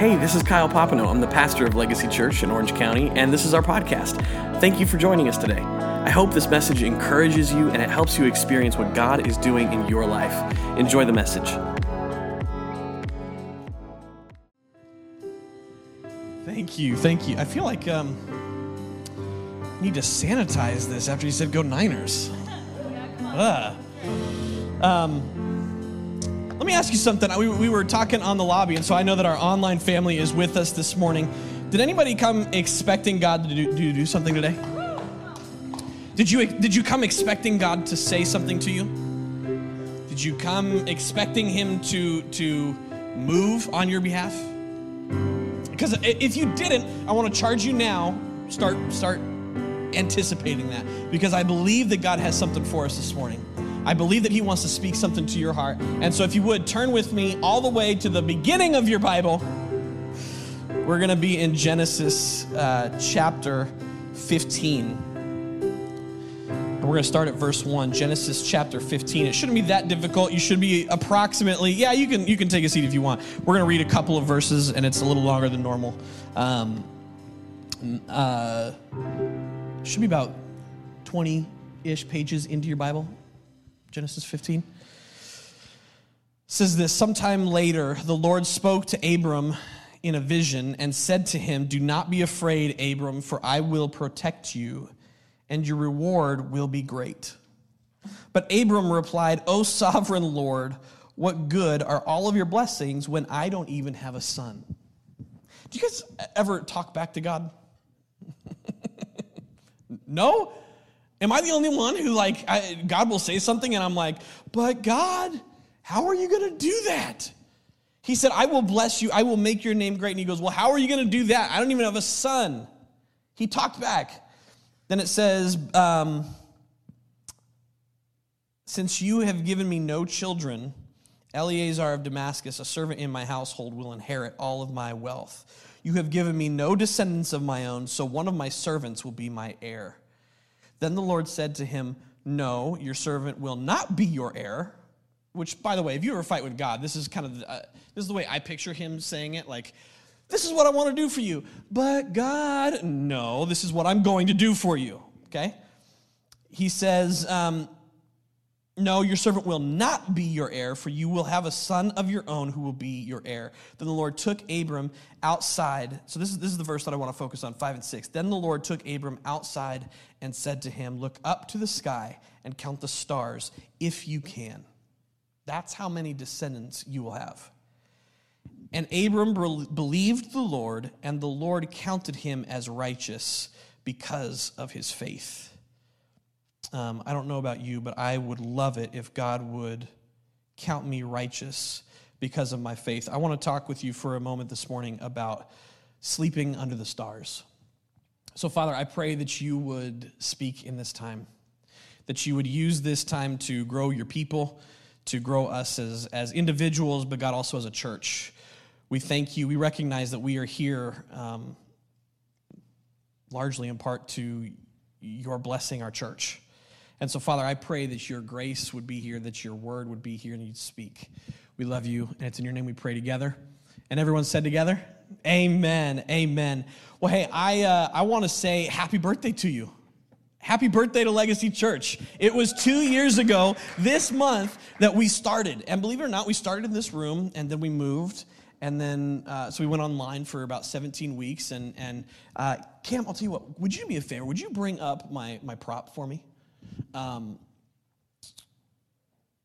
Hey, this is Kyle Popineau. I'm the pastor of Legacy Church in Orange County, and this is our podcast. Thank you for joining us today. I hope this message encourages you and it helps you experience what God is doing in your life. Enjoy the message. Thank you. I feel like I need to sanitize this after you said go Niners. Let me ask you something. We were talking on the lobby, and so I know that our online family is with us this morning. Did anybody come expecting God to do something today? Did you come expecting God to say something to you? Did you come expecting Him to move on your behalf? Because if you didn't, I want to charge you now. Start anticipating that, because I believe that God has something for us this morning. I believe that He wants to speak something to your heart. And so if you would, turn with me all the way to the beginning of your Bible. We're going to be in Genesis chapter 15. And we're going to start at verse 1, Genesis chapter 15. It shouldn't be that difficult. You should be approximately, you can take a seat if you want. We're going to read a couple of verses, and it's a little longer than normal. Should be about 20-ish pages into your Bible. Genesis 15 says this: sometime later, the Lord spoke to Abram in a vision and said to him, "Do not be afraid, Abram, for I will protect you, and your reward will be great." But Abram replied, "O sovereign Lord, what good are all of your blessings when I don't even have a son?" Do you guys ever talk back to God? No? Am I the only one who, God will say something, and I'm like, but God, how are you going to do that? He said, I will bless you. I will make your name great. And he goes, well, how are you going to do that? I don't even have a son. He talked back. Then it says, since you have given me no children, Eleazar of Damascus, a servant in my household, will inherit all of my wealth. You have given me no descendants of my own, so one of my servants will be my heir. Then the Lord said to him, no, your servant will not be your heir. Which, by the way, if you ever fight with God, this is kind of this is the way I picture him saying it. Like, this is what I want to do for you. But God, no, this is what I'm going to do for you. Okay? He says, no, your servant will not be your heir, for you will have a son of your own who will be your heir. Then the Lord took Abram outside. So this is the verse that I want to focus on, 5 and 6. Then the Lord took Abram outside and said to him, look up to the sky and count the stars if you can. That's how many descendants you will have. And Abram believed the Lord, and the Lord counted him as righteous because of his faith. I don't know about you, but I would love it if God would count me righteous because of my faith. I want to talk with you for a moment this morning about sleeping under the stars. So, Father, I pray that you would speak in this time, that you would use this time to grow your people, to grow us as individuals, but God, also as a church. We thank you. We recognize that we are here largely in part to your blessing our church. And so, Father, I pray that your grace would be here, that your word would be here, and you'd speak. We love you, and it's in your name we pray together. And everyone said together, amen, amen. Well, hey, I want to say happy birthday to you. Happy birthday to Legacy Church. It was 2 years ago this month that we started. And believe it or not, we started in this room, and then we moved. And then, so we went online for about 17 weeks. And Cam, I'll tell you what, would you do me a favor? Would you bring up my prop for me?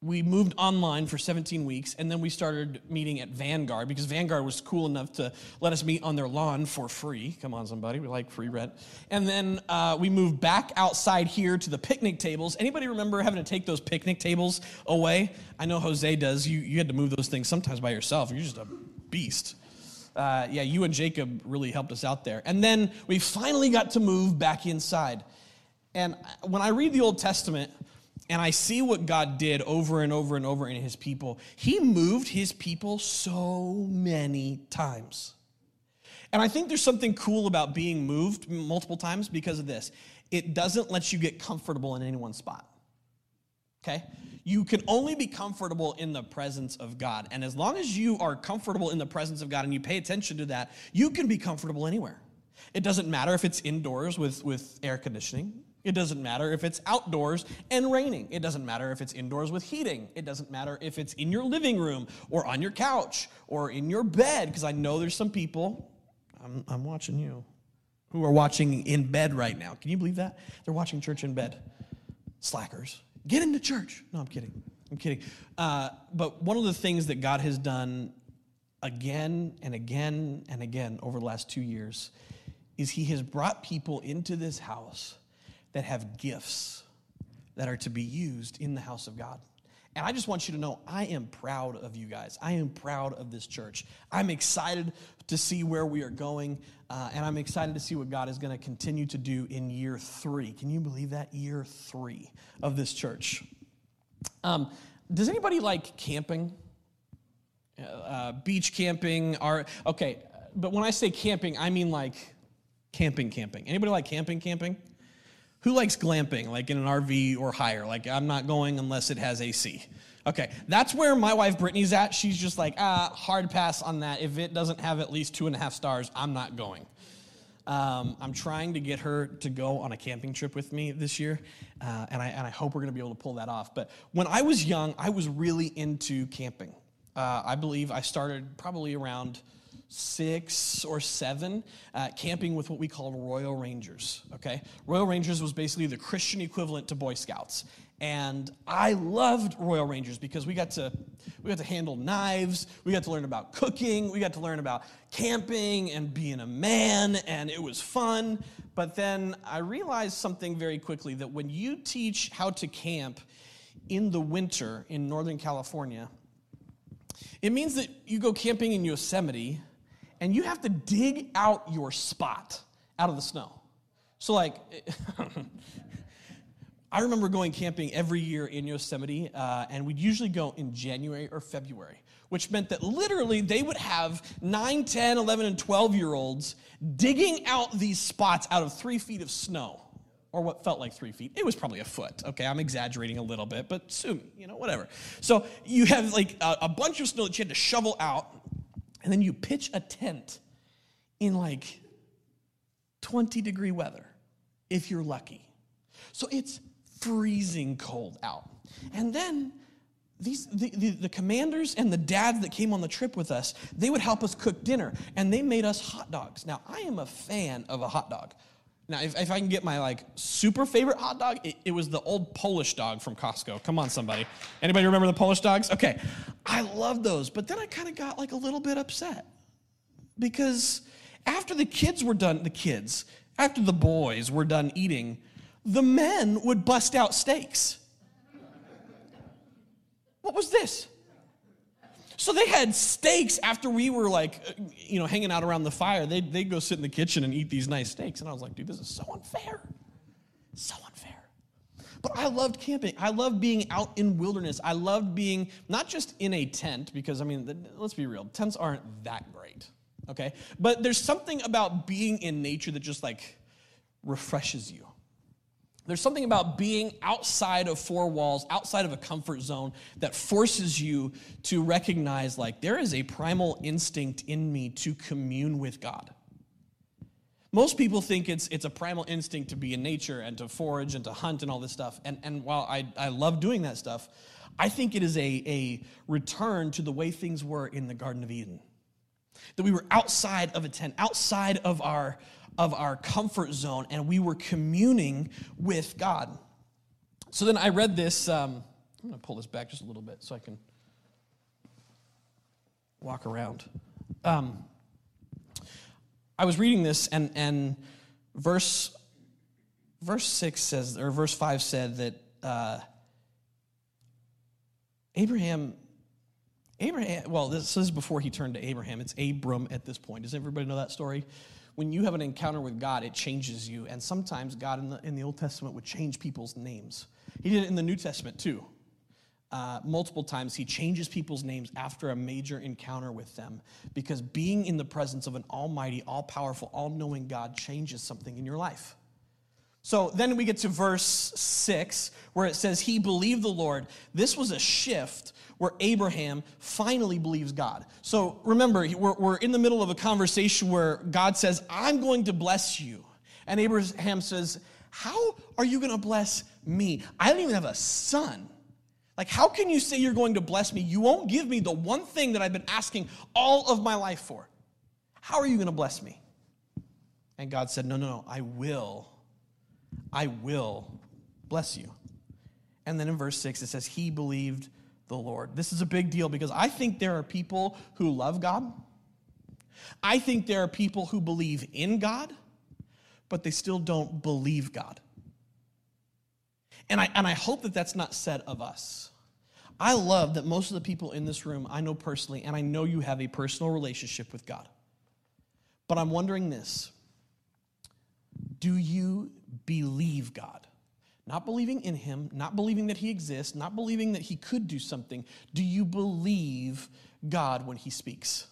We moved online for 17 weeks, and then we started meeting at Vanguard, because Vanguard was cool enough to let us meet on their lawn for free. Come on, somebody. We like free rent. And then we moved back outside here to the picnic tables. Anybody remember having to take those picnic tables away? I know Jose does. You had to move those things sometimes by yourself. You're just a beast. Yeah, you and Jacob really helped us out there. And then we finally got to move back inside. And when I read the Old Testament and I see what God did over and over and over in his people, he moved his people so many times. And I think there's something cool about being moved multiple times because of this. It doesn't let you get comfortable in any one spot. okay? You can only be comfortable in the presence of God. And as long as you are comfortable in the presence of God and you pay attention to that, you can be comfortable anywhere. It doesn't matter if it's indoors with air conditioning. It doesn't matter if it's outdoors and raining. It doesn't matter if it's indoors with heating. It doesn't matter if it's in your living room or on your couch or in your bed, because I know there's some people, I'm watching you, who are watching in bed right now. Can you believe that? They're watching church in bed. Slackers. Get into church. No, I'm kidding. I'm kidding. But one of the things that God has done again and again and again over the last 2 years is he has brought people into this house that have gifts that are to be used in the house of God. And I just want you to know, I am proud of you guys. I am proud of this church. I'm excited to see where we are going, and I'm excited to see what God is going to continue to do in year three. Can you believe that? Year three of this church. Does anybody like camping? Beach camping? Okay, but when I say camping, I mean like camping. Anybody like camping? Who likes glamping, like in an RV or higher? Like, I'm not going unless it has AC. Okay, that's where my wife Brittany's at. She's just like, hard pass on that. If it doesn't have at least 2.5 stars, I'm not going. I'm trying to get her to go on a camping trip with me this year, and I hope we're going to be able to pull that off. But when I was young, I was really into camping. I believe I started probably around 6 or 7, camping with what we call Royal Rangers, okay? Royal Rangers was basically the Christian equivalent to Boy Scouts. And I loved Royal Rangers because we got to handle knives, we got to learn about cooking, we got to learn about camping and being a man, and it was fun. But then I realized something very quickly, that when you teach how to camp in the winter in Northern California, it means that you go camping in Yosemite, and you have to dig out your spot out of the snow. So, like, I remember going camping every year in Yosemite, and we'd usually go in January or February, which meant that literally they would have 9, 10, 11, and 12-year-olds digging out these spots out of 3 feet of snow, or what felt like 3 feet. It was probably a foot, okay? I'm exaggerating a little bit, but sue me, you know, whatever. So you have, like, a bunch of snow that you had to shovel out, and then you pitch a tent in, like, 20-degree weather, if you're lucky. So it's freezing cold out. And then the commanders and the dads that came on the trip with us, they would help us cook dinner, and they made us hot dogs. Now, I am a fan of a hot dog. Now, if I can get my, like, super favorite hot dog, it was the old Polish dog from Costco. Come on, somebody. Anybody remember the Polish dogs? Okay. I love those. But then I kind of got, like, a little bit upset. Because after the kids were done, after the boys were done eating, the men would bust out steaks. What was this? So they had steaks after we were, like, you know, hanging out around the fire. They'd go sit in the kitchen and eat these nice steaks. And I was like, dude, this is so unfair. So unfair. But I loved camping. I loved being out in wilderness. I loved being not just in a tent, because, I mean, let's be real. Tents aren't that great, okay? But there's something about being in nature that just, like, refreshes you. There's something about being outside of four walls, outside of a comfort zone, that forces you to recognize, like, there is a primal instinct in me to commune with God. Most people think it's a primal instinct to be in nature and to forage and to hunt and all this stuff. And while I love doing that stuff, I think it is a return to the way things were in the Garden of Eden. That we were outside of a tent, outside of our comfort zone, and we were communing with God. So then I read this. I'm going to pull this back just a little bit so I can walk around. I was reading this, and verse 6 says, or verse 5 said that Abraham. Well, so this is before he turned to Abraham. It's Abram at this point. Does everybody know that story? When you have an encounter with God, it changes you. And sometimes God in the Old Testament would change people's names. He did it in the New Testament too. Multiple times he changes people's names after a major encounter with them, because being in the presence of an almighty, all-powerful, all-knowing God changes something in your life. So then we get to verse 6, where it says, he believed the Lord. This was a shift where Abraham finally believes God. So remember, we're in the middle of a conversation where God says, I'm going to bless you. And Abraham says, how are you going to bless me? I don't even have a son. Like, how can you say you're going to bless me? You won't give me the one thing that I've been asking all of my life for. How are you going to bless me? And God said, no, I will bless you. And then in verse 6, it says, he believed the Lord. This is a big deal because I think there are people who love God. I think there are people who believe in God, but they still don't believe God. And I hope that that's not said of us. I love that most of the people in this room I know personally, and I know you have a personal relationship with God. But I'm wondering this. Do you believe God? Not believing in him, not believing that he exists, not believing that he could do something. Do you believe God when he speaks?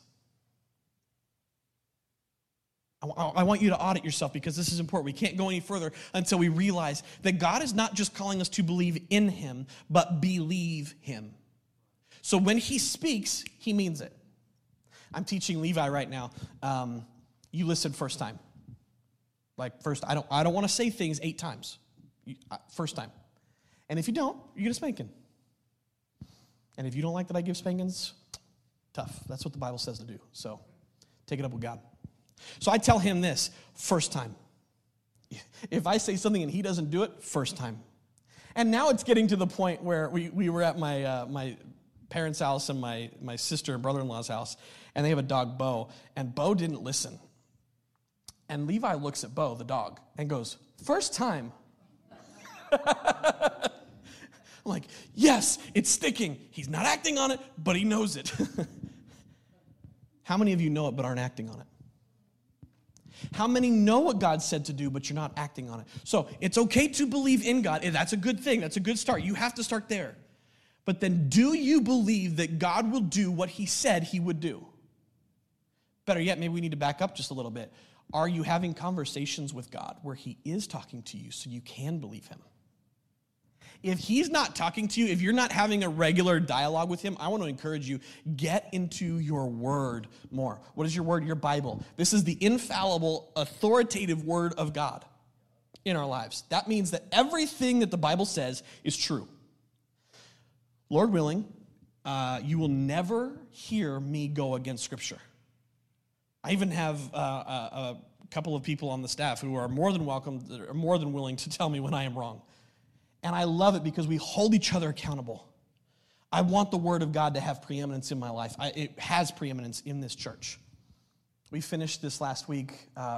I want you to audit yourself because this is important. We can't go any further until we realize that God is not just calling us to believe in him, but believe him. So when he speaks, he means it. I'm teaching Levi right now. You listen first time. Like first, I don't want to say things 8 times. First time. And if you don't, you get a spanking. And if you don't like that I give spankings, tough. That's what the Bible says to do. So take it up with God. So I tell him this, first time. If I say something and he doesn't do it, first time. And now it's getting to the point where we were at my my parents' house and my sister and brother-in-law's house, and they have a dog, Bo, and Bo didn't listen. And Levi looks at Bo, the dog, and goes, first time. I'm like, yes, it's sticking. He's not acting on it, but he knows it. How many of you know it but aren't acting on it? How many know what God said to do, but you're not acting on it? So it's okay to believe in God. That's a good thing. That's a good start. You have to start there. But then do you believe that God will do what he said he would do? Better yet, maybe we need to back up just a little bit. Are you having conversations with God where he is talking to you so you can believe him? If he's not talking to you, if you're not having a regular dialogue with him, I want to encourage you, get into your word more. What is your word? Your Bible. This is the infallible, authoritative word of God in our lives. That means that everything that the Bible says is true. Lord willing, you will never hear me go against Scripture. I even have a couple of people on the staff who are more than welcome, are more than willing to tell me when I am wrong. And I love it because we hold each other accountable. I want the Word of God to have preeminence in my life. It has preeminence in this church. We finished this last week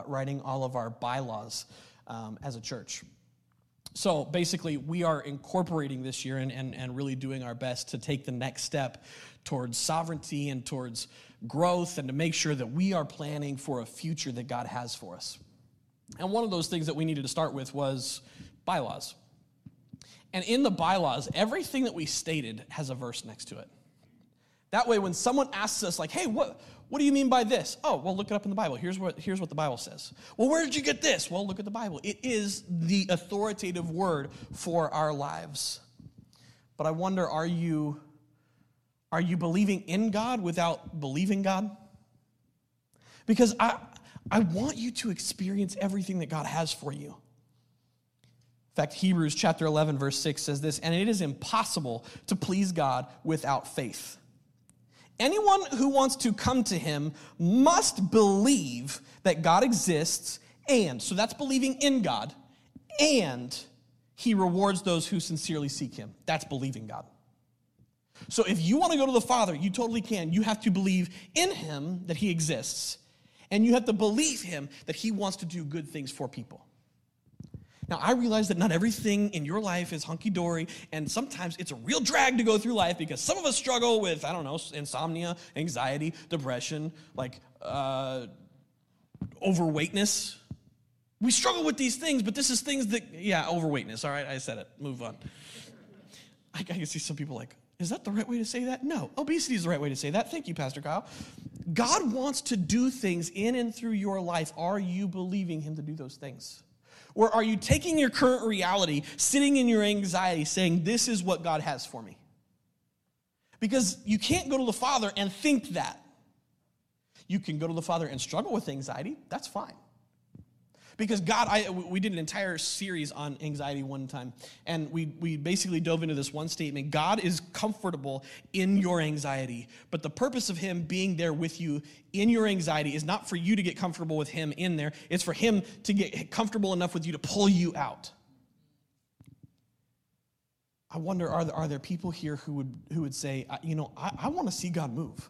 writing all of our bylaws as a church. So basically, we are incorporating this year and really doing our best to take the next step towards sovereignty and towards growth and to make sure that we are planning for a future that God has for us. And one of those things that we needed to start with was bylaws. And in the bylaws, everything that we stated has a verse next to it. That way, when someone asks us, like, hey, what do you mean by this? Oh, well, look it up in the Bible. Here's what the Bible says. Well, where did you get this? Well, look at the Bible. It is the authoritative word for our lives. But I wonder, are you believing in God without believing God? Because I want you to experience everything that God has for you. In fact, Hebrews chapter 11, verse 6 says this, and it is impossible to please God without faith. Anyone who wants to come to him must believe that God exists, and, so that's believing in God, and he rewards those who sincerely seek him. That's believing God. So if you want to go to the Father, you totally can. You have to believe in him that he exists, and you have to believe him that he wants to do good things for people. Now, I realize that not everything in your life is hunky-dory, and sometimes it's a real drag to go through life because some of us struggle with, I don't know, insomnia, anxiety, depression, like overweightness. We struggle with these things, but this is things that, yeah, overweightness. All right, I said it. Move on. I can see some people like, is that the right way to say that? No, obesity is the right way to say that. Thank you, Pastor Kyle. God wants to do things in and through your life. Are you believing him to do those things? Or are you taking your current reality, sitting in your anxiety, saying, this is what God has for me? Because you can't go to the Father and think that. You can go to the Father and struggle with anxiety. That's fine. Because God, we did an entire series on anxiety one time, and we basically dove into this one statement. God is comfortable in your anxiety, but the purpose of him being there with you in your anxiety is not for you to get comfortable with him in there. It's for him to get comfortable enough with you to pull you out. I wonder, are there people here who would say, you know, I want to see God move.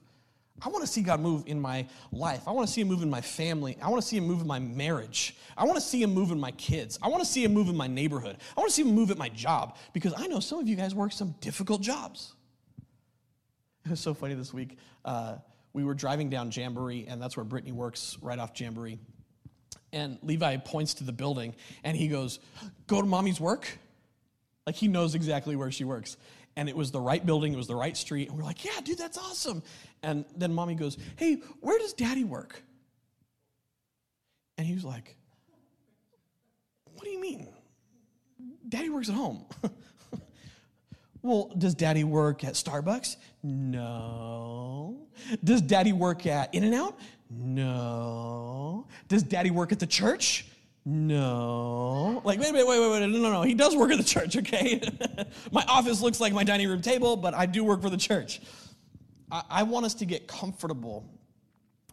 I want to see God move in my life. I want to see him move in my family. I want to see him move in my marriage. I want to see him move in my kids. I want to see him move in my neighborhood. I want to see him move at my job, because I know some of you guys work some difficult jobs. It was so funny this week. We were driving down Jamboree, and that's where Brittany works, right off Jamboree. And Levi points to the building, and he goes, go to mommy's work? Like, he knows exactly where she works. And it was the right building, it was the right street. And we're like, yeah, dude, that's awesome. And then mommy goes, hey, where does daddy work? And he was like, what do you mean? Daddy works at home. Well, does daddy work at Starbucks? No. Does daddy work at In-N-Out? No. Does daddy work at the church? No. Like, wait, no. He does work at the church, okay? My office looks like my dining room table, but I do work for the church. I want us to get comfortable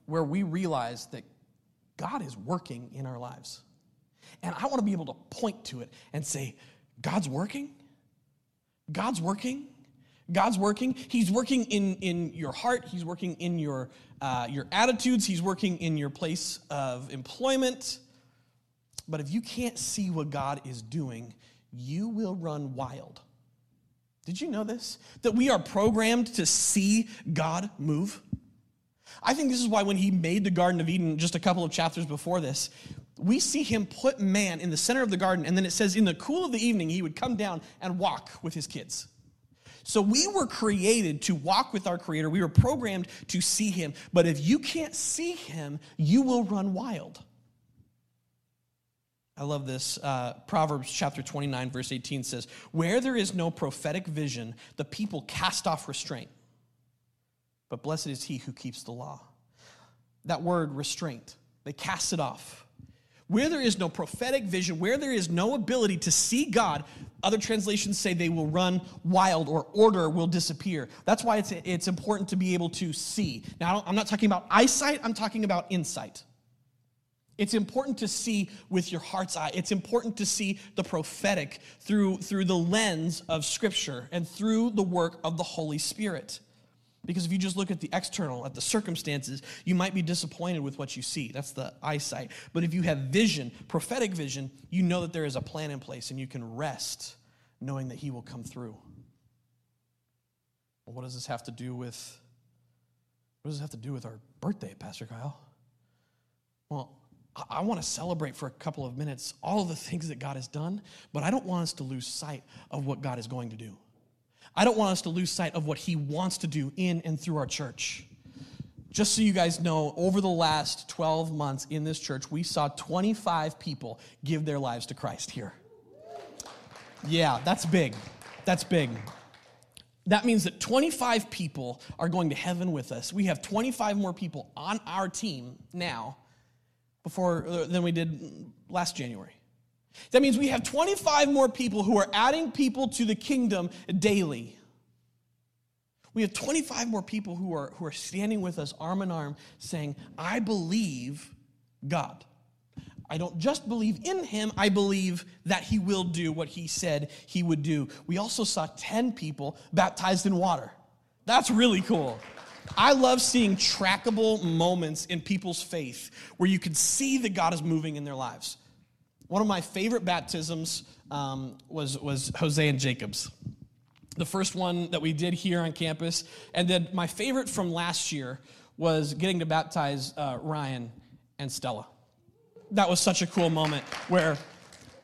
where we realize that God is working in our lives. And I want to be able to point to it and say, God's working. God's working. God's working. He's working in your heart. He's working in your attitudes. He's working in your place of employment. But if you can't see what God is doing, you will run wild. Did you know this? That we are programmed to see God move? I think this is why when he made the Garden of Eden just a couple of chapters before this, we see him put man in the center of the garden, and then it says in the cool of the evening he would come down and walk with his kids. So we were created to walk with our Creator. We were programmed to see him. But if you can't see him, you will run wild. I love this. Proverbs chapter 29, verse 18 says, where there is no prophetic vision, the people cast off restraint. But blessed is he who keeps the law. That word, restraint, they cast it off. Where there is no prophetic vision, where there is no ability to see God, other translations say they will run wild, or order will disappear. That's why it's important to be able to see. Now, I'm not talking about eyesight. I'm talking about insight. It's important to see with your heart's eye. It's important to see the prophetic through the lens of Scripture and through the work of the Holy Spirit. Because if you just look at the external, at the circumstances, you might be disappointed with what you see. That's the eyesight. But if you have vision, prophetic vision, you know that there is a plan in place, and you can rest knowing that he will come through. Well, what does this have to do with our birthday, Pastor Kyle? Well, I want to celebrate for a couple of minutes all of the things that God has done, but I don't want us to lose sight of what God is going to do. I don't want us to lose sight of what he wants to do in and through our church. Just so you guys know, over the last 12 months in this church, we saw 25 people give their lives to Christ here. Yeah, that's big. That's big. That means that 25 people are going to heaven with us. We have 25 more people on our team now than we did last January. That means we have 25 more people who are adding people to the kingdom daily. We have 25 more people who are standing with us arm in arm saying, I believe God. I don't just believe in him, I believe that he will do what he said he would do. We also saw 10 people baptized in water. That's really cool. I love seeing trackable moments in people's faith where you can see that God is moving in their lives. One of my favorite baptisms was Jose and Jacob's. The first one that we did here on campus. And then my favorite from last year was getting to baptize Ryan and Stella. That was such a cool moment where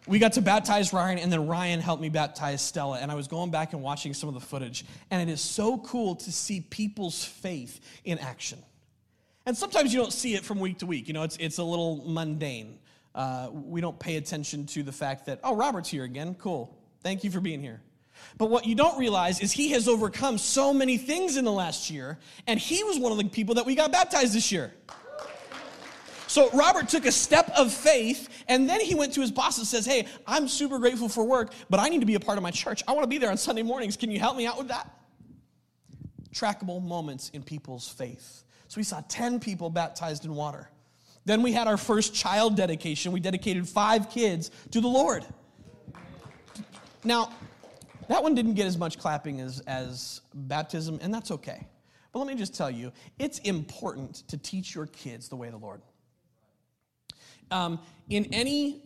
we got to baptize Ryan, and then Ryan helped me baptize Stella, and I was going back and watching some of the footage, and it is so cool to see people's faith in action. And sometimes you don't see it from week to week. You know, it's a little mundane. We don't pay attention to the fact that, oh, Robert's here again. Cool. Thank you for being here. But what you don't realize is he has overcome so many things in the last year, and he was one of the people that we got baptized this year. So Robert took a step of faith, and then he went to his boss and says, hey, I'm super grateful for work, but I need to be a part of my church. I want to be there on Sunday mornings. Can you help me out with that? Trackable moments in people's faith. So we saw 10 people baptized in water. Then we had our first child dedication. We dedicated 5 kids to the Lord. Now, that one didn't get as much clapping as baptism, and that's okay. But let me just tell you, it's important to teach your kids the way of the Lord. In any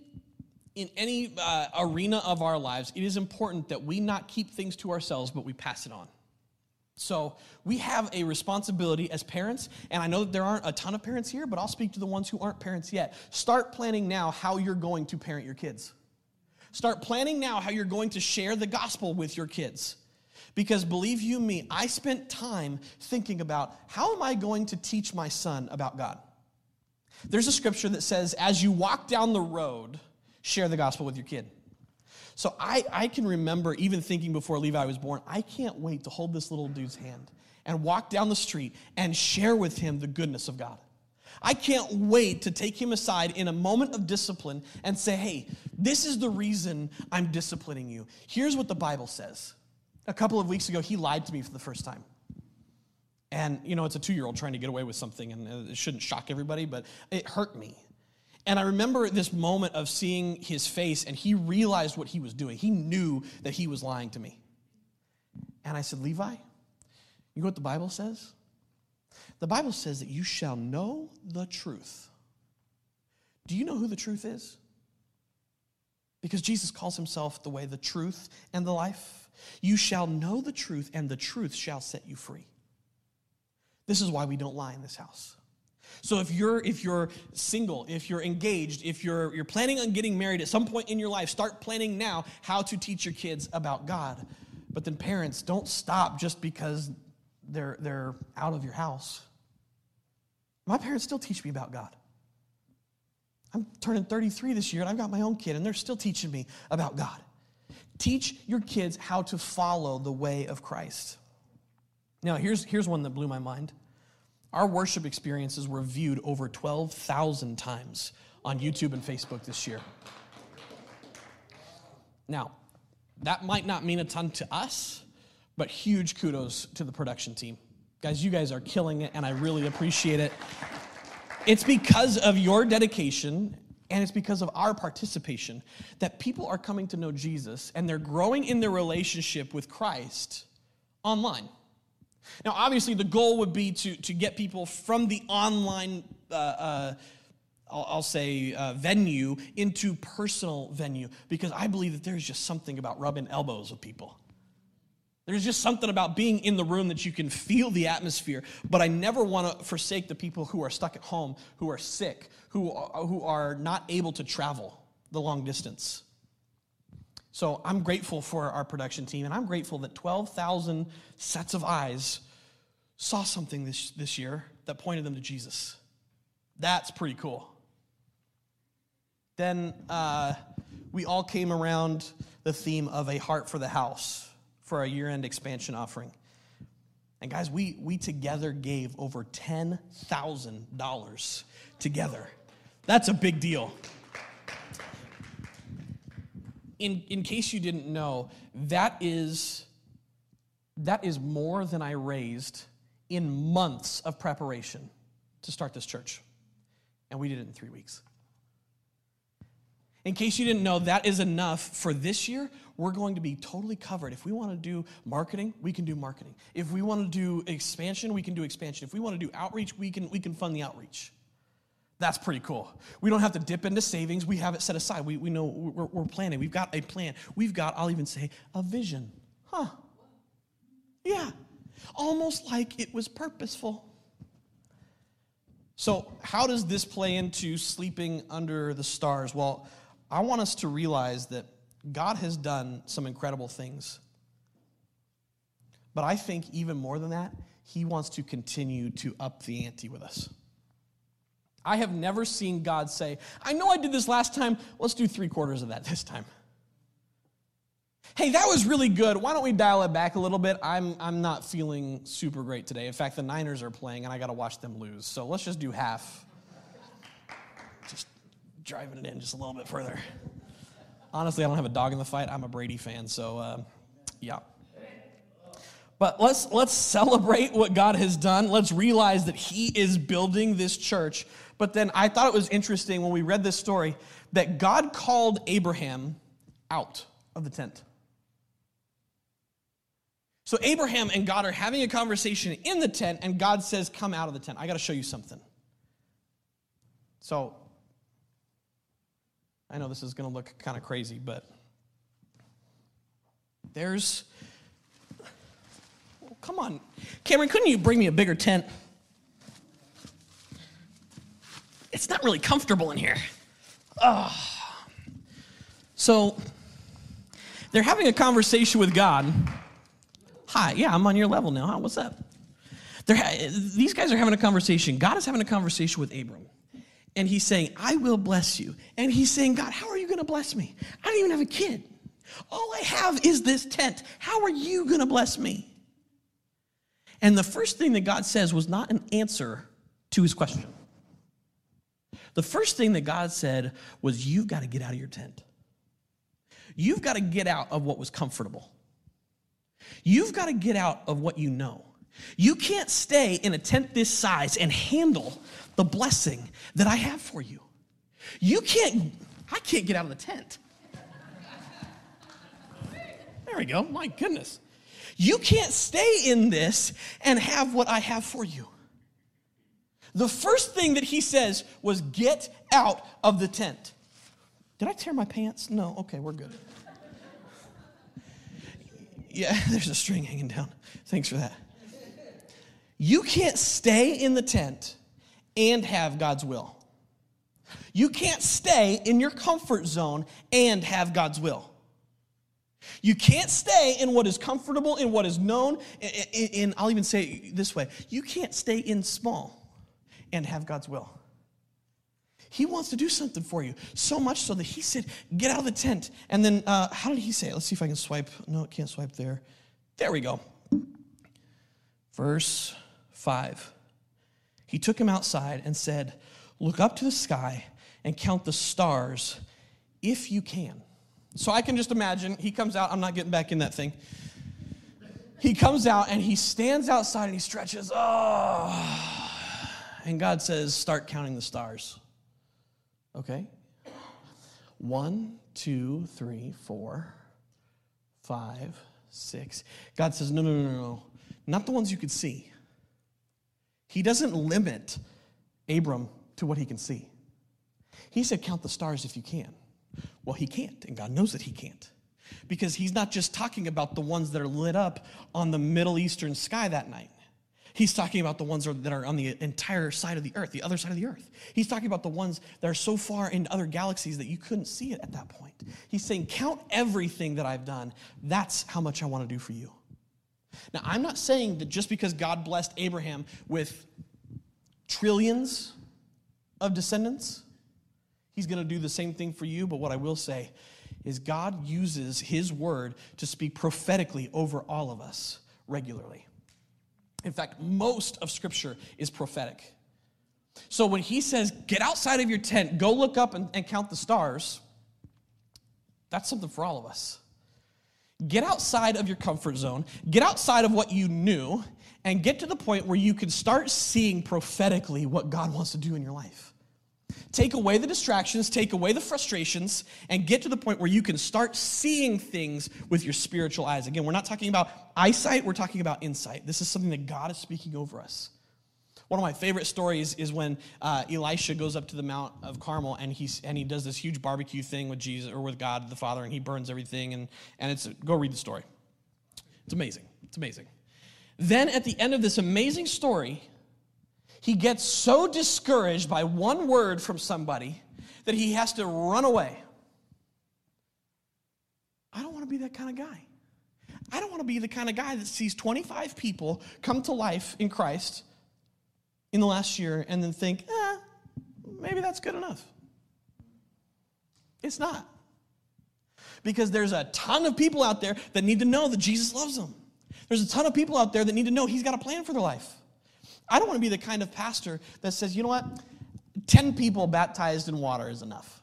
arena of our lives, it is important that we not keep things to ourselves, but we pass it on. So we have a responsibility as parents, and I know that there aren't a ton of parents here, but I'll speak to the ones who aren't parents yet. Start planning now how you're going to parent your kids. Start planning now how you're going to share the gospel with your kids. Because believe you me, I spent time thinking about, how am I going to teach my son about God? There's a scripture that says, as you walk down the road, share the gospel with your kid. So I can remember even thinking before Levi was born, I can't wait to hold this little dude's hand and walk down the street and share with him the goodness of God. I can't wait to take him aside in a moment of discipline and say, hey, this is the reason I'm disciplining you. Here's what the Bible says. A couple of weeks ago, he lied to me for the first time. And, you know, it's a 2-year-old trying to get away with something, and it shouldn't shock everybody, but it hurt me. And I remember this moment of seeing his face, and he realized what he was doing. He knew that he was lying to me. And I said, Levi, you know what the Bible says? The Bible says that you shall know the truth. Do you know who the truth is? Because Jesus calls himself the way, the truth, and the life. You shall know the truth, and the truth shall set you free. This is why we don't lie in this house. So if you're single, if you're engaged, if you're planning on getting married at some point in your life, start planning now how to teach your kids about God. But then parents, don't stop just because they're out of your house. My parents still teach me about God. I'm turning 33 this year, and I've got my own kid, and they're still teaching me about God. Teach your kids how to follow the way of Christ. Now, here's one that blew my mind. Our worship experiences were viewed over 12,000 times on YouTube and Facebook this year. Now, that might not mean a ton to us, but huge kudos to the production team. Guys, you guys are killing it, and I really appreciate it. It's because of your dedication, and it's because of our participation, that people are coming to know Jesus, and they're growing in their relationship with Christ online. Now, obviously, the goal would be to get people from the online, venue into personal venue, because I believe that there's just something about rubbing elbows with people. There's just something about being in the room that you can feel the atmosphere, but I never want to forsake the people who are stuck at home, who are sick, who are not able to travel the long distance. So I'm grateful for our production team, and I'm grateful that 12,000 sets of eyes saw something this year that pointed them to Jesus. That's pretty cool. Then we all came around the theme of a heart for the house for our year-end expansion offering. And guys, we together gave over $10,000 together. That's a big deal. In case you didn't know, that is more than I raised in months of preparation to start this church. And we did it in 3 weeks. In case you didn't know, that is enough for this year. We're going to be totally covered. If we want to do marketing, we can do marketing. If we want to do expansion, we can do expansion. If we want to do outreach, we can fund the outreach. That's pretty cool. We don't have to dip into savings. We have it set aside. We know we're planning. We've got a plan. We've got, I'll even say, a vision. Huh. Yeah. Almost like it was purposeful. So how does this play into sleeping under the stars? Well, I want us to realize that God has done some incredible things. But I think even more than that, he wants to continue to up the ante with us. I have never seen God say, I know I did this last time. Let's do 3/4 of that this time. Hey, that was really good. Why don't we dial it back a little bit? I'm not feeling super great today. In fact, the Niners are playing, and I got to watch them lose. So let's just do half. Just driving it in just a little bit further. Honestly, I don't have a dog in the fight. I'm a Brady fan, so yeah. But let's celebrate what God has done. Let's realize that he is building this church. But then I thought it was interesting when we read this story that God called Abraham out of the tent. So Abraham and God are having a conversation in the tent, and God says, come out of the tent. I got to show you something. So I know this is going to look kind of crazy, but there's... Oh, come on. Cameron, couldn't you bring me a bigger tent? It's not really comfortable in here. Oh. So they're having a conversation with God. Hi, yeah, I'm on your level now. Huh? What's up? These guys are having a conversation. God is having a conversation with Abram. And he's saying, I will bless you. And he's saying, God, how are you going to bless me? I don't even have a kid. All I have is this tent. How are you going to bless me? And the first thing that God says was not an answer to his question. The first thing that God said was, you've got to get out of your tent. You've got to get out of what was comfortable. You've got to get out of what you know. You can't stay in a tent this size and handle the blessing that I have for you. I can't get out of the tent. There we go. My goodness. You can't stay in this and have what I have for you. The first thing that he says was get out of the tent. Did I tear my pants? No. Okay, we're good. Yeah, there's a string hanging down. Thanks for that. You can't stay in the tent and have God's will. You can't stay in your comfort zone and have God's will. You can't stay in what is comfortable, in what is known, and I'll even say it this way. You can't stay in small and have God's will. He wants to do something for you, so much so that he said, get out of the tent. And then, how did he say it? Let's see if I can swipe. No, it can't swipe there. There we go. Verse 5. He took him outside and said, look up to the sky and count the stars if you can. So I can just imagine, he comes out, I'm not getting back in that thing. He comes out and he stands outside and he stretches, oh, and God says, start counting the stars. Okay. 1, 2, 3, 4, 5, 6. God says, no. Not the ones you could see. He doesn't limit Abram to what he can see. He said, count the stars if you can. Well, he can't, and God knows that he can't. Because he's not just talking about the ones that are lit up on the Middle Eastern sky that night. He's talking about the ones that are on the entire side of the earth, the other side of the earth. He's talking about the ones that are so far in other galaxies that you couldn't see it at that point. He's saying, count everything that I've done. That's how much I want to do for you. Now, I'm not saying that just because God blessed Abraham with trillions of descendants, he's going to do the same thing for you. But what I will say is God uses his word to speak prophetically over all of us regularly. In fact, most of Scripture is prophetic. So when he says, get outside of your tent, go look up and count the stars, that's something for all of us. Get outside of your comfort zone, get outside of what you knew, and get to the point where you can start seeing prophetically what God wants to do in your life. Take away the distractions, take away the frustrations, and get to the point where you can start seeing things with your spiritual eyes. Again, we're not talking about eyesight, we're talking about insight. This is something that God is speaking over us. One of my favorite stories is when Elisha goes up to the Mount of Carmel and he does this huge barbecue thing with Jesus or with God the Father, and he burns everything, and it's, go read the story. It's amazing. It's amazing. Then at the end of this amazing story, he gets so discouraged by one word from somebody that he has to run away. I don't want to be that kind of guy. I don't want to be the kind of guy that sees 25 people come to life in Christ in the last year and then think, maybe that's good enough. It's not. Because there's a ton of people out there that need to know that Jesus loves them. There's a ton of people out there that need to know he's got a plan for their life. I don't want to be the kind of pastor that says, you know what, 10 people baptized in water is enough.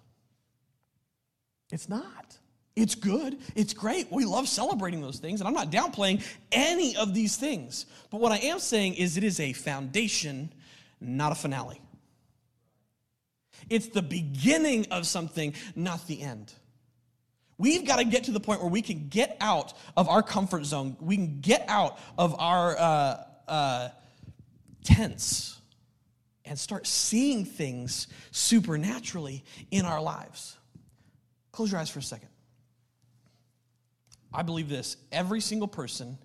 It's not. It's good. It's great. We love celebrating those things, and I'm not downplaying any of these things. But what I am saying is it is a foundation, not a finale. It's the beginning of something, not the end. We've got to get to the point where we can get out of our comfort zone. We can get out of our tents and start seeing things supernaturally in our lives. Close your eyes for a second. I believe this. Every single person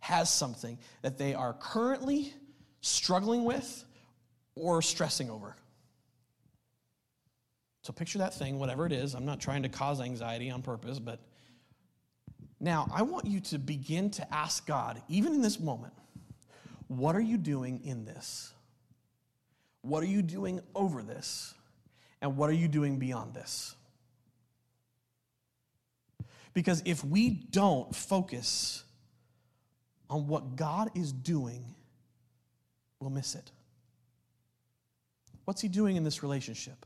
has something that they are currently struggling with or stressing over. So picture that thing, whatever it is. I'm not trying to cause anxiety on purpose, but now I want you to begin to ask God, even in this moment, what are you doing in this? What are you doing over this? And what are you doing beyond this? Because if we don't focus on what God is doing, we'll miss it. What's he doing in this relationship?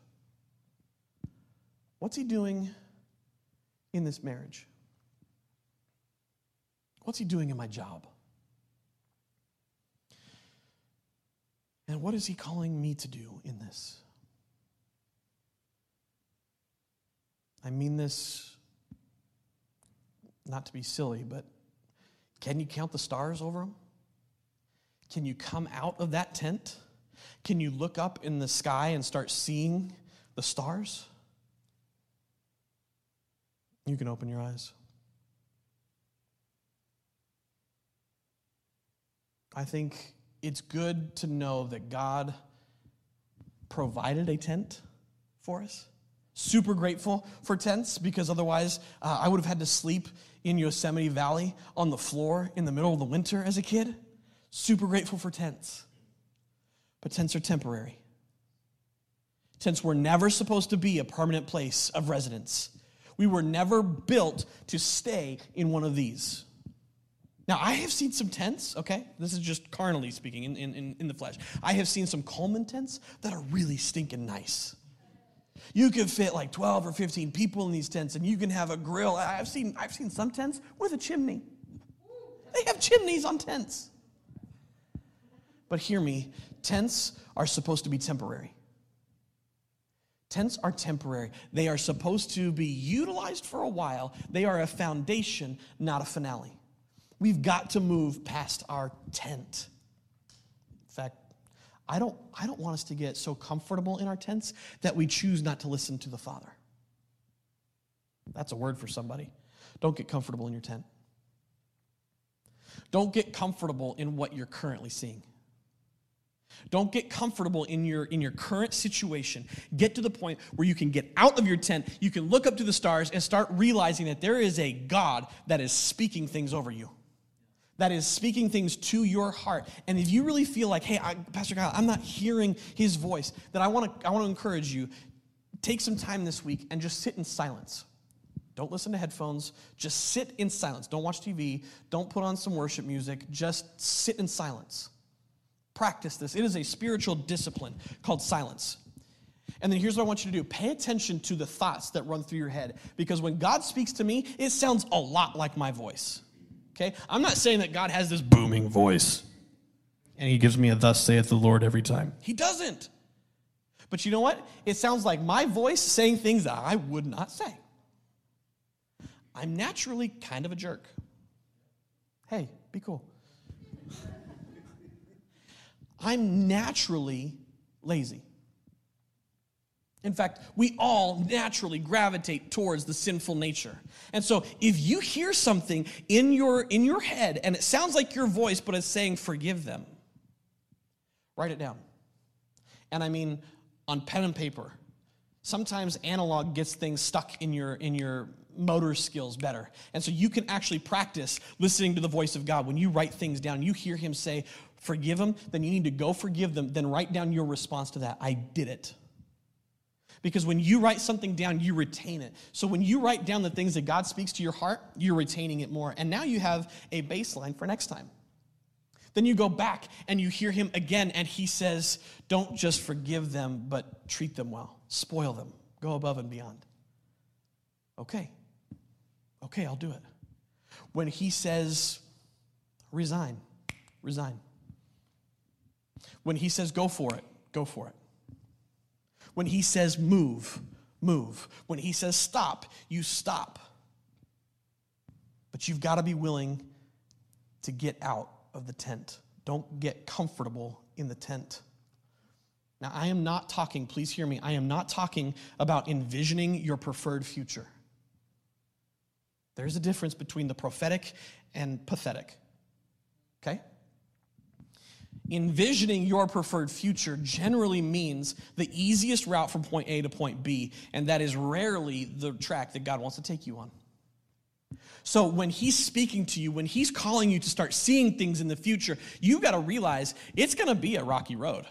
What's he doing in this marriage? What's he doing in my job? And what is he calling me to do in this? I mean this not to be silly, but can you count the stars over them? Can you come out of that tent? Can you look up in the sky and start seeing the stars? You can open your eyes. I think it's good to know that God provided a tent for us. Super grateful for tents, because otherwise I would have had to sleep in Yosemite Valley on the floor in the middle of the winter as a kid. Super grateful for tents. But tents are temporary. Tents were never supposed to be a permanent place of residence. We were never built to stay in one of these. Now, I have seen some tents, okay? This is just carnally speaking, in the flesh. I have seen some Coleman tents that are really stinking nice. You can fit like 12 or 15 people in these tents, and you can have a grill. I've seen some tents with a chimney. They have chimneys on tents. But hear me, tents are supposed to be temporary. Tents are temporary. They are supposed to be utilized for a while. They are a foundation, not a finale. We've got to move past our tent. In fact, I don't want us to get so comfortable in our tents that we choose not to listen to the Father. That's a word for somebody. Don't get comfortable in your tent. Don't get comfortable in what you're currently seeing. Don't get comfortable in your current situation. Get to the point where you can get out of your tent, you can look up to the stars and start realizing that there is a God that is speaking things over you, that is speaking things to your heart. And if you really feel like, hey, Pastor Kyle, I'm not hearing his voice, then I want to encourage you, take some time this week and just sit in silence. Don't listen to headphones. Just sit in silence. Don't watch TV. Don't put on some worship music. Just sit in silence. Practice this. It is a spiritual discipline called silence. And then here's what I want you to do. Pay attention to the thoughts that run through your head, because when God speaks to me, it sounds a lot like my voice. Okay? I'm not saying that God has this booming voice and he gives me a thus saith the Lord every time. He doesn't. But you know what? It sounds like my voice saying things that I would not say. I'm naturally kind of a jerk. Hey, be cool. I'm naturally lazy. In fact, we all naturally gravitate towards the sinful nature. And so if you hear something in your head and it sounds like your voice, but it's saying, forgive them, write it down. And I mean on pen and paper. Sometimes analog gets things stuck in your motor skills better. And so you can actually practice listening to the voice of God. When you write things down, you hear him say, forgive them, then you need to go forgive them, then write down your response to that. I did it. Because when you write something down, you retain it. So when you write down the things that God speaks to your heart, you're retaining it more. And now you have a baseline for next time. Then you go back and you hear him again, and he says, don't just forgive them, but treat them well. Spoil them. Go above and beyond. Okay. Okay, I'll do it. When he says, resign, resign. When he says, go for it, go for it. When he says, move, move. When he says, stop, you stop. But you've got to be willing to get out of the tent. Don't get comfortable in the tent. Now, I am not talking, please hear me, I am not talking about envisioning your preferred future. There's a difference between the prophetic and pathetic, okay? Envisioning your preferred future generally means the easiest route from point A to point B, and that is rarely the track that God wants to take you on. So when he's speaking to you, when he's calling you to start seeing things in the future, you've got to realize it's going to be a rocky road.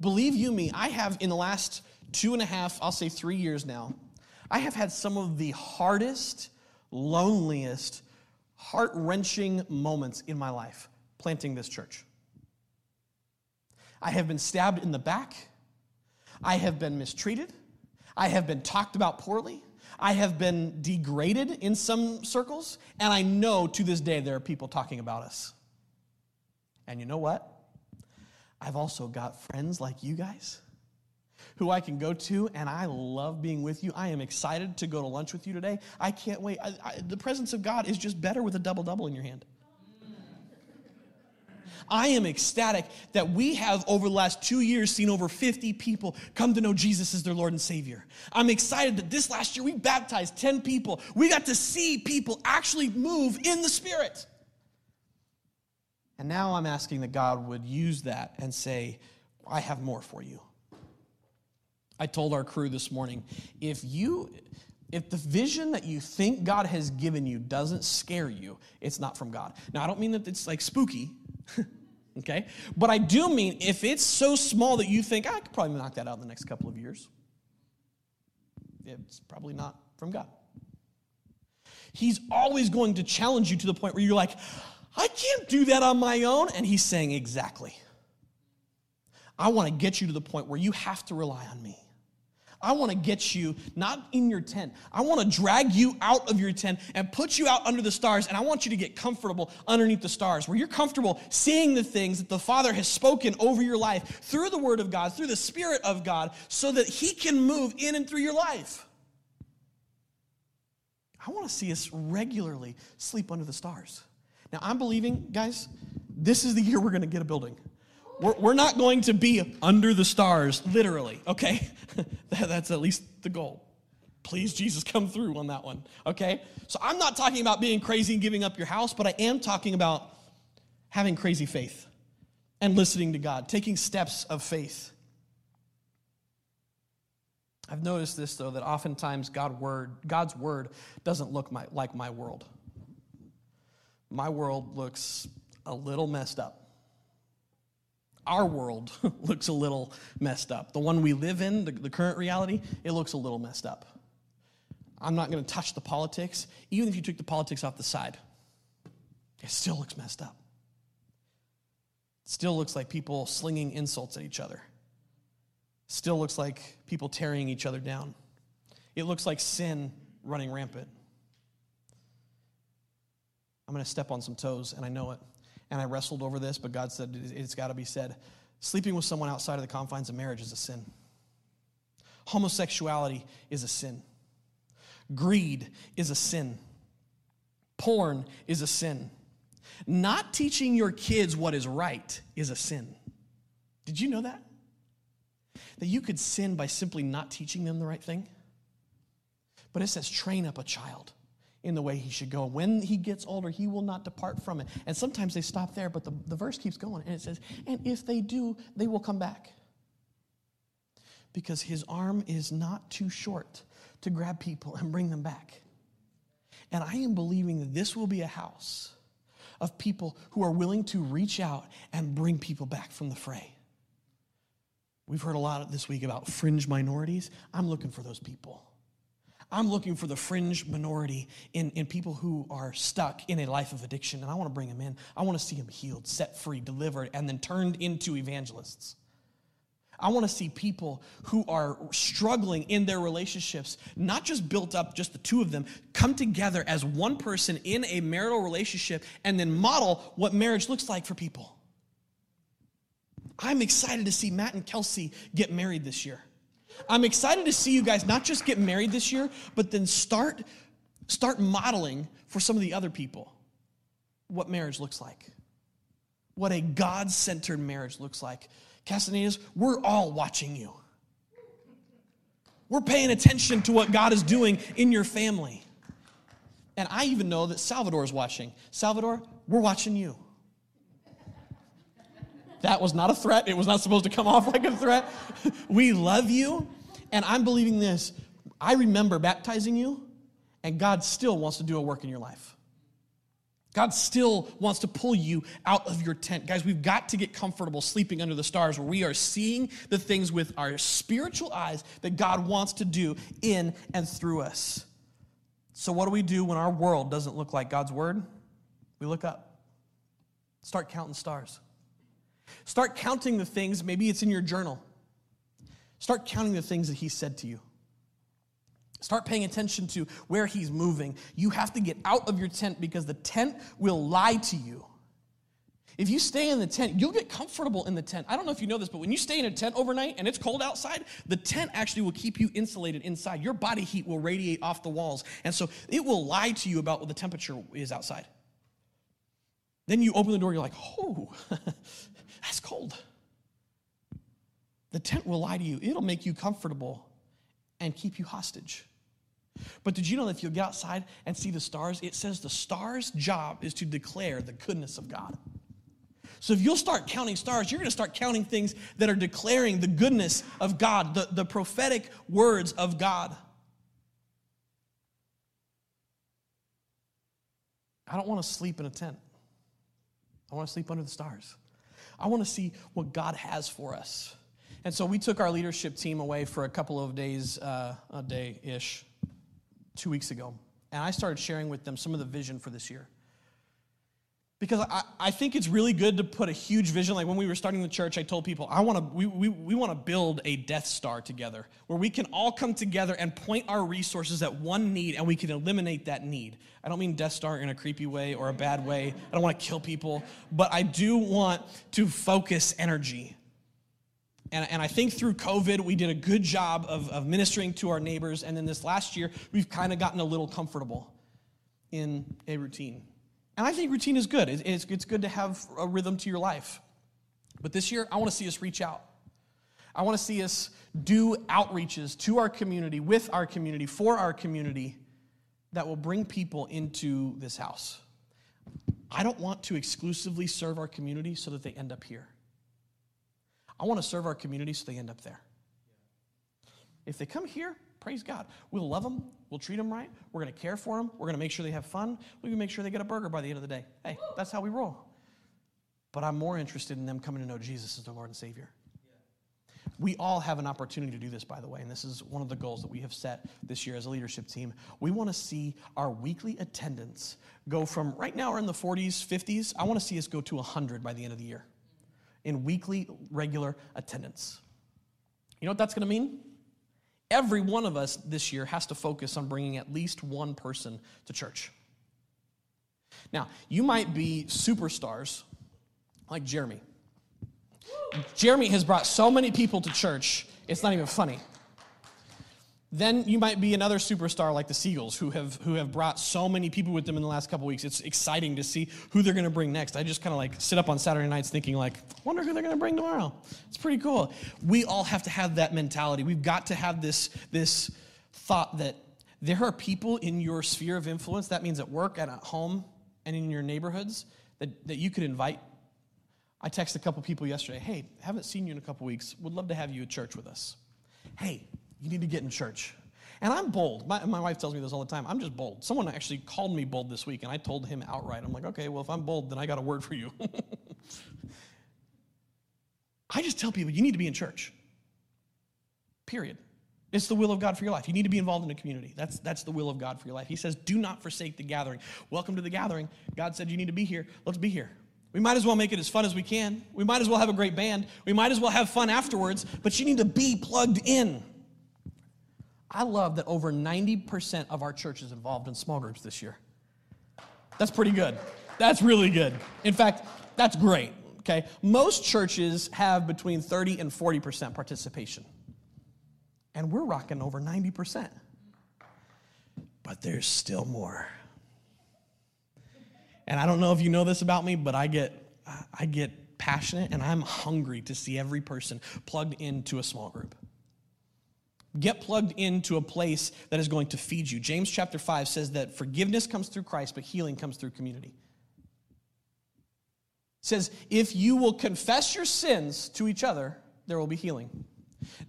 Believe you me, I have in the last 2.5, I'll say 3 years now, I have had some of the hardest, loneliest, heart-wrenching moments in my life planting this church. I have been stabbed in the back. I have been mistreated. I have been talked about poorly. I have been degraded in some circles, and I know to this day there are people talking about us. And you know what? I've also got friends like you guys who I can go to, and I love being with you. I am excited to go to lunch with you today. I can't wait. The presence of God is just better with a double-double in your hand. I am ecstatic that we have, over the last 2 years, seen over 50 people come to know Jesus as their Lord and Savior. I'm excited that this last year we baptized 10 people. We got to see people actually move in the Spirit. And now I'm asking that God would use that and say, I have more for you. I told our crew this morning, if the vision that you think God has given you doesn't scare you, it's not from God. Now, I don't mean that it's like spooky, okay? But I do mean if it's so small that you think, I could probably knock that out in the next couple of years, it's probably not from God. He's always going to challenge you to the point where you're like, I can't do that on my own. And he's saying, exactly. I want to get you to the point where you have to rely on me. I want to get you not in your tent. I want to drag you out of your tent and put you out under the stars, and I want you to get comfortable underneath the stars, where you're comfortable seeing the things that the Father has spoken over your life through the Word of God, through the Spirit of God, so that He can move in and through your life. I want to see us regularly sleep under the stars. Now, I'm believing, guys, this is the year we're going to get a building. We're not going to be under the stars, literally, okay? That's at least the goal. Please, Jesus, come through on that one, okay? So I'm not talking about being crazy and giving up your house, but I am talking about having crazy faith and listening to God, taking steps of faith. I've noticed this, though, that oftentimes God's word doesn't look like my world. My world looks a little messed up. Our world looks a little messed up. The one we live in, the current reality, it looks a little messed up. I'm not going to touch the politics. Even if you took the politics off the side, it still looks messed up. It still looks like people slinging insults at each other. It still looks like people tearing each other down. It looks like sin running rampant. I'm going to step on some toes, and I know it. And I wrestled over this, but God said, it's got to be said. Sleeping with someone outside of the confines of marriage is a sin. Homosexuality is a sin. Greed is a sin. Porn is a sin. Not teaching your kids what is right is a sin. Did you know that? That you could sin by simply not teaching them the right thing? But it says, train up a child in the way he should go. When he gets older, he will not depart from it. And sometimes they stop there, but the verse keeps going, and it says, and if they do, they will come back. Because his arm is not too short to grab people and bring them back. And I am believing that this will be a house of people who are willing to reach out and bring people back from the fray. We've heard a lot this week about fringe minorities. I'm looking for those people. I'm looking for the fringe minority in people who are stuck in a life of addiction, and I want to bring them in. I want to see them healed, set free, delivered, and then turned into evangelists. I want to see people who are struggling in their relationships, not just built up, just the two of them, come together as one person in a marital relationship and then model what marriage looks like for people. I'm excited to see Matt and Kelsey get married this year. I'm excited to see you guys not just get married this year, but then start modeling for some of the other people what marriage looks like, what a God-centered marriage looks like. Castanedas, we're all watching you. We're paying attention to what God is doing in your family. And I even know that Salvador is watching. Salvador, we're watching you. That was not a threat. It was not supposed to come off like a threat. We love you. And I'm believing this. I remember baptizing you, and God still wants to do a work in your life. God still wants to pull you out of your tent. Guys, we've got to get comfortable sleeping under the stars where we are seeing the things with our spiritual eyes that God wants to do in and through us. So what do we do when our world doesn't look like God's word? We look up. Start counting stars. Start counting the things, maybe it's in your journal. Start counting the things that he said to you. Start paying attention to where he's moving. You have to get out of your tent because the tent will lie to you. If you stay in the tent, you'll get comfortable in the tent. I don't know if you know this, but when you stay in a tent overnight and it's cold outside, the tent actually will keep you insulated inside. Your body heat will radiate off the walls. And so it will lie to you about what the temperature is outside. Then you open the door, you're like, oh, that's cold. The tent will lie to you. It'll make you comfortable and keep you hostage. But did you know that if you get outside and see the stars, it says the stars' job is to declare the goodness of God. So if you'll start counting stars, you're going to start counting things that are declaring the goodness of God, the prophetic words of God. I don't want to sleep in a tent. I want to sleep under the stars. I want to see what God has for us. And so we took our leadership team away for a couple of days, a day-ish, 2 weeks ago. And I started sharing with them some of the vision for this year. Because I think it's really good to put a huge vision. Like when we were starting the church, I told people, we want to build a Death Star together where we can all come together and point our resources at one need and we can eliminate that need. I don't mean Death Star in a creepy way or a bad way. I don't want to kill people. But I do want to focus energy. And I think through COVID, we did a good job of ministering to our neighbors. And then this last year, we've kind of gotten a little comfortable in a routine. And I think routine is good. It's good to have a rhythm to your life. But this year, I want to see us reach out. I want to see us do outreaches to our community, with our community, for our community, that will bring people into this house. I don't want to exclusively serve our community so that they end up here. I want to serve our community so they end up there. If they come here, praise God. We'll love them. We'll treat them right. We're going to care for them. We're going to make sure they have fun. We're going to make sure they get a burger by the end of the day. Hey, that's how we roll. But I'm more interested in them coming to know Jesus as their Lord and Savior. We all have an opportunity to do this, by the way, and this is one of the goals that we have set this year as a leadership team. We want to see our weekly attendance go from, right now we're in the 40s, 50s. I want to see us go to 100 by the end of the year. In weekly, regular attendance. You know what that's going to mean? Every one of us this year has to focus on bringing at least one person to church. Now, you might be superstars like Jeremy. Jeremy has brought so many people to church, it's not even funny. Then you might be another superstar like the Seagulls who have brought so many people with them in the last couple weeks. It's exciting to see who they're going to bring next. I just kind of like sit up on Saturday nights thinking like, wonder who they're going to bring tomorrow. It's pretty cool. We all have to have that mentality. We've got to have this thought that there are people in your sphere of influence, that means at work and at home and in your neighborhoods, that you could invite. I texted a couple people yesterday, hey, haven't seen you in a couple weeks. Would love to have you at church with us. Hey, you need to get in church. And I'm bold. My wife tells me this all the time. I'm just bold. Someone actually called me bold this week, and I told him outright. I'm like, okay, well, if I'm bold, then I got a word for you. I just tell people, you need to be in church. Period. It's the will of God for your life. You need to be involved in a community. That's the will of God for your life. He says, do not forsake the gathering. Welcome to the gathering. God said, you need to be here. Let's be here. We might as well make it as fun as we can. We might as well have a great band. We might as well have fun afterwards, but you need to be plugged in. I love that over 90% of our church is involved in small groups this year. That's pretty good. That's really good. In fact, that's great, okay? Most churches have between 30 and 40% participation. And we're rocking over 90%. But there's still more. And I don't know if you know this about me, but I get passionate and I'm hungry to see every person plugged into a small group. Get plugged into a place that is going to feed you. James chapter 5 says that forgiveness comes through Christ, but healing comes through community. It says, if you will confess your sins to each other, there will be healing.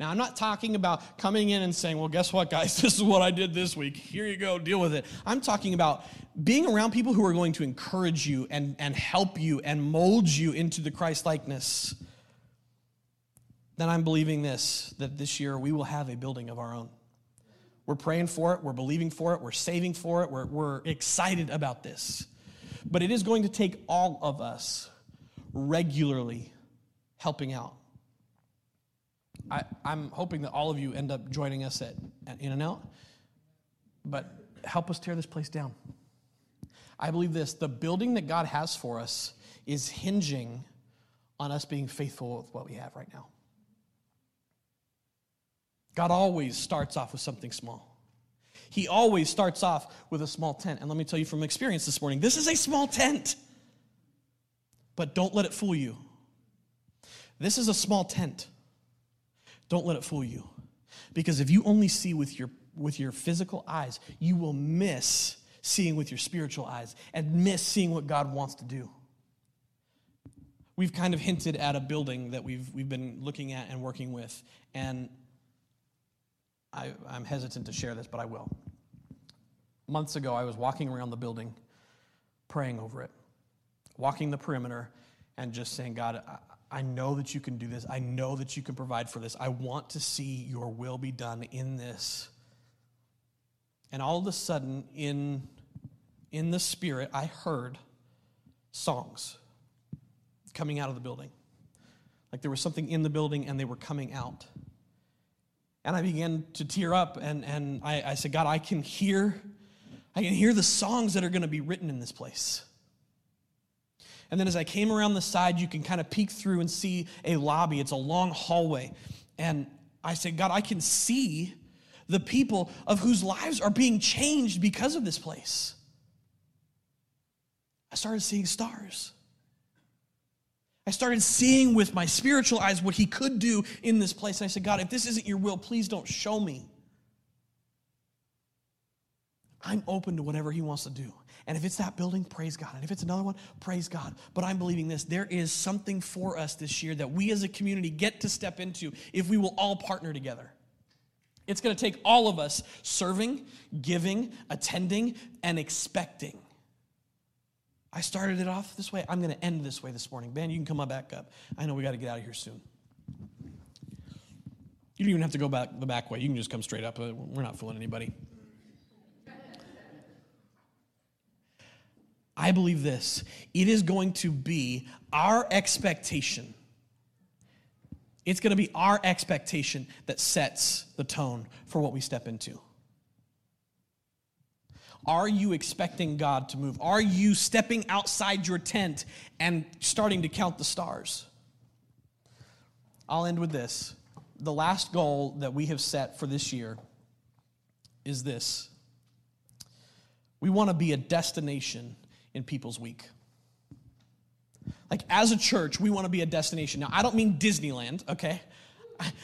Now, I'm not talking about coming in and saying, well, guess what, guys? This is what I did this week. Here you go. Deal with it. I'm talking about being around people who are going to encourage you and help you and mold you into the Christ-likeness. Then I'm believing this, that this year we will have a building of our own. We're praying for it. We're believing for it. We're saving for it. We're excited about this. But it is going to take all of us regularly helping out. I'm hoping that all of you end up joining us at In-N-Out, but help us tear this place down. I believe this, the building that God has for us is hinging on us being faithful with what we have right now. God always starts off with something small. He always starts off with a small tent, and let me tell you from experience this morning, this is a small tent, but don't let it fool you. This is a small tent. Don't let it fool you, because if you only see with your physical eyes, you will miss seeing with your spiritual eyes and miss seeing what God wants to do. We've kind of hinted at a building that we've been looking at and working with, and I'm hesitant to share this, but I will. Months ago, I was walking around the building, praying over it, walking the perimeter, and just saying, God, I know that you can do this. I know that you can provide for this. I want to see your will be done in this. And all of a sudden, in the spirit, I heard songs coming out of the building. Like there was something in the building and they were coming out. And I began to tear up and I said, God, I can hear the songs that are going to be written in this place. And then as I came around the side, you can kind of peek through and see a lobby. It's a long hallway. And I said, God, I can see the people of whose lives are being changed because of this place. I started seeing stars. I started seeing with my spiritual eyes what he could do in this place. And I said, God, if this isn't your will, please don't show me. I'm open to whatever he wants to do. And if it's that building, praise God. And if it's another one, praise God. But I'm believing this. There is something for us this year that we as a community get to step into if we will all partner together. It's going to take all of us serving, giving, attending, and expecting. I started it off this way. I'm going to end this way this morning. Ben, you can come on back up. I know we got to get out of here soon. You don't even have to go back the back way. You can just come straight up. We're not fooling anybody. I believe this. It is going to be our expectation. It's going to be our expectation that sets the tone for what we step into. Are you expecting God to move? Are you stepping outside your tent and starting to count the stars? I'll end with this. The last goal that we have set for this year is this. We want to be a destination in people's week. Like as a church, we want to be a destination. Now, I don't mean Disneyland, okay?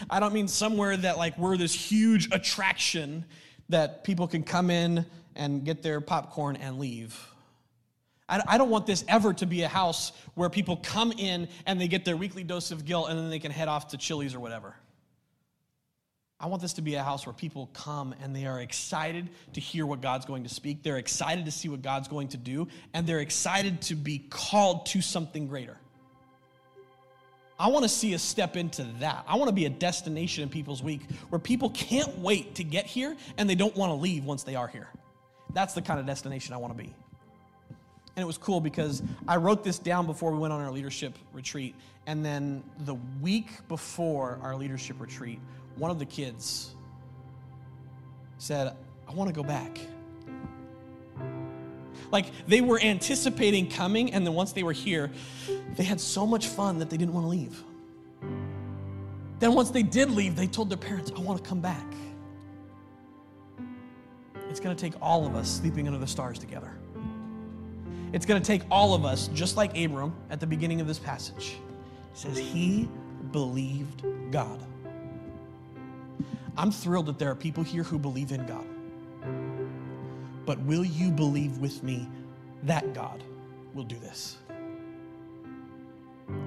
I don't mean somewhere that like we're this huge attraction that people can come in and get their popcorn and leave. I don't want this ever to be a house where people come in and they get their weekly dose of guilt and then they can head off to Chili's or whatever. I want this to be a house where people come and they are excited to hear what God's going to speak. They're excited to see what God's going to do. And they're excited to be called to something greater. I want to see us step into that. I want to be a destination in People's Week where people can't wait to get here and they don't want to leave once they are here. That's the kind of destination I want to be. And it was cool because I wrote this down before we went on our leadership retreat. And then the week before our leadership retreat, one of the kids said, I want to go back. Like, they were anticipating coming, and then once they were here, they had so much fun that they didn't want to leave. Then once they did leave, they told their parents, I want to come back. It's going to take all of us sleeping under the stars together. It's going to take all of us, just like Abram at the beginning of this passage. It says, he believed God. I'm thrilled that there are people here who believe in God. But will you believe with me that God will do this?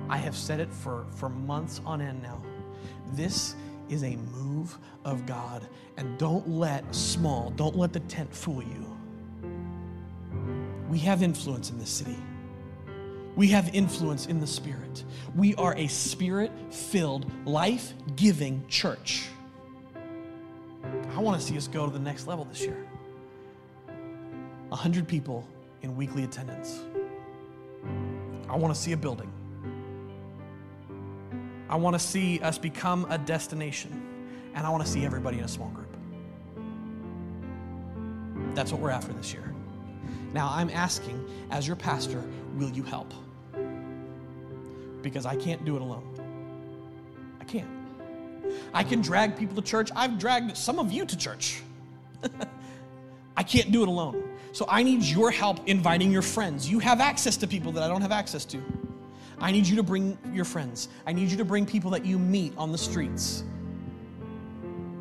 I have said it for months on end now. This is a move of God, and don't let the tent fool you. We have influence in this city. We have influence in the Spirit. We are a Spirit-filled, life-giving church. I want to see us go to the next level this year. 100 people in weekly attendance. I want to see a building. I want to see us become a destination. And I want to see everybody in a small group. That's what we're after this year. Now, I'm asking, as your pastor, will you help? Because I can't do it alone. I can't. I can drag people to church. I've dragged some of you to church. I can't do it alone. So I need your help inviting your friends. You have access to people that I don't have access to. I need you to bring your friends. I need you to bring people that you meet on the streets.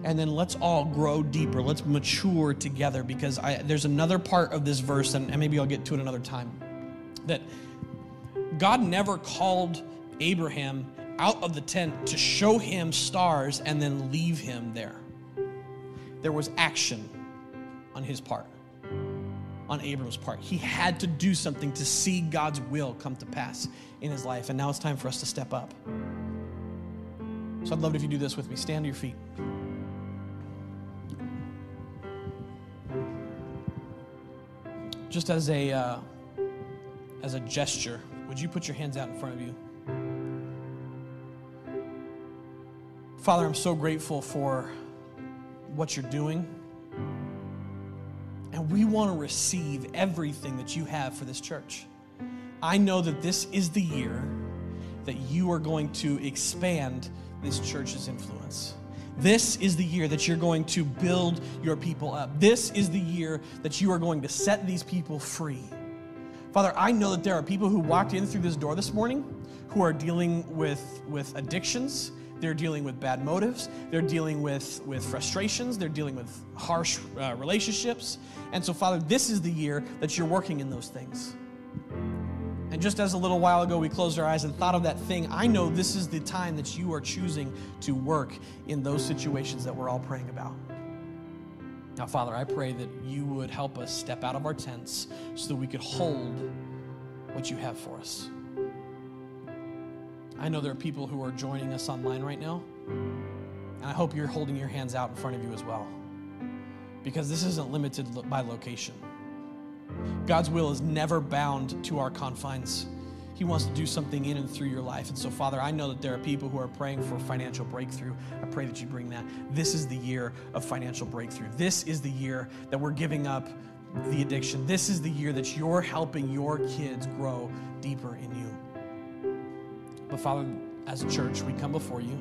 And then let's all grow deeper. Let's mature together, because there's another part of this verse, and maybe I'll get to it another time, that God never called Abraham out of the tent to show him stars and then leave him there. There was action on his part. On Abram's part. He had to do something to see God's will come to pass in his life. And now it's time for us to step up. So I'd love it if you do this with me. Stand to your feet. Just as a gesture, would you put your hands out in front of you? Father, I'm so grateful for what you're doing. And we want to receive everything that you have for this church. I know that this is the year that you are going to expand this church's influence. This is the year that you're going to build your people up. This is the year that you are going to set these people free. Father, I know that there are people who walked in through this door this morning who are dealing with addictions. They're dealing with bad motives. They're dealing with frustrations. They're dealing with harsh relationships. And so, Father, this is the year that you're working in those things. And just as a little while ago we closed our eyes and thought of that thing, I know this is the time that you are choosing to work in those situations that we're all praying about. Now, Father, I pray that you would help us step out of our tents so that we could hold what you have for us. I know there are people who are joining us online right now, and I hope you're holding your hands out in front of you as well, because this isn't limited by location. God's will is never bound to our confines. He wants to do something in and through your life. And so, Father, I know that there are people who are praying for financial breakthrough. I pray that you bring that. This is the year of financial breakthrough. This is the year that we're giving up the addiction. This is the year that you're helping your kids grow deeper in you. But Father, as a church, we come before you,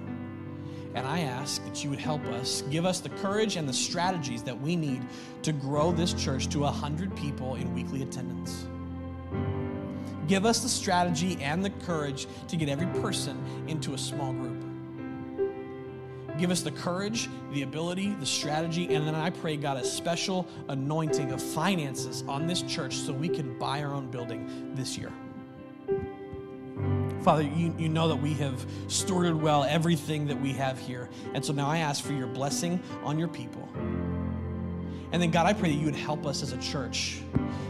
and I ask that you would help us, give us the courage and the strategies that we need to grow this church to 100 people in weekly attendance. Give us the strategy and the courage to get every person into a small group. Give us the courage, the ability, the strategy, and then I pray, God, a special anointing of finances on this church so we can buy our own building this year. Father, you know that we have stewarded well everything that we have here. And so now I ask for your blessing on your people. And then, God, I pray that you would help us as a church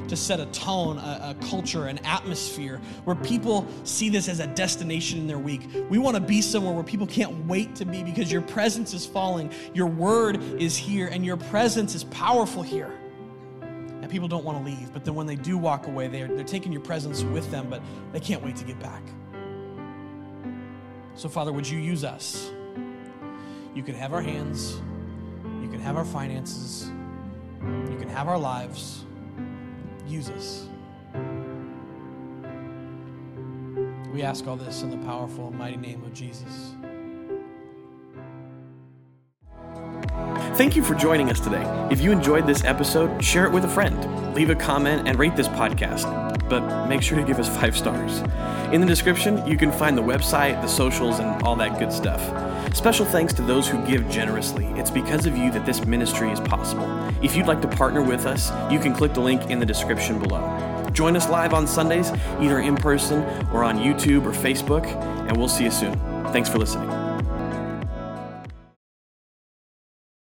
to set a tone, a culture, an atmosphere where people see this as a destination in their week. We want to be somewhere where people can't wait to be because your presence is falling, your word is here, and your presence is powerful here. And people don't want to leave, but then when they do walk away, they're taking your presence with them, but they can't wait to get back. So, Father, would you use us? You can have our hands. You can have our finances. You can have our lives. Use us. We ask all this in the powerful and mighty name of Jesus. Thank you for joining us today. If you enjoyed this episode, share it with a friend. Leave a comment and rate this podcast, but make sure to give us 5 stars. In the description, you can find the website, the socials, and all that good stuff. Special thanks to those who give generously. It's because of you that this ministry is possible. If you'd like to partner with us, you can click the link in the description below. Join us live on Sundays, either in person or on YouTube or Facebook, and we'll see you soon. Thanks for listening.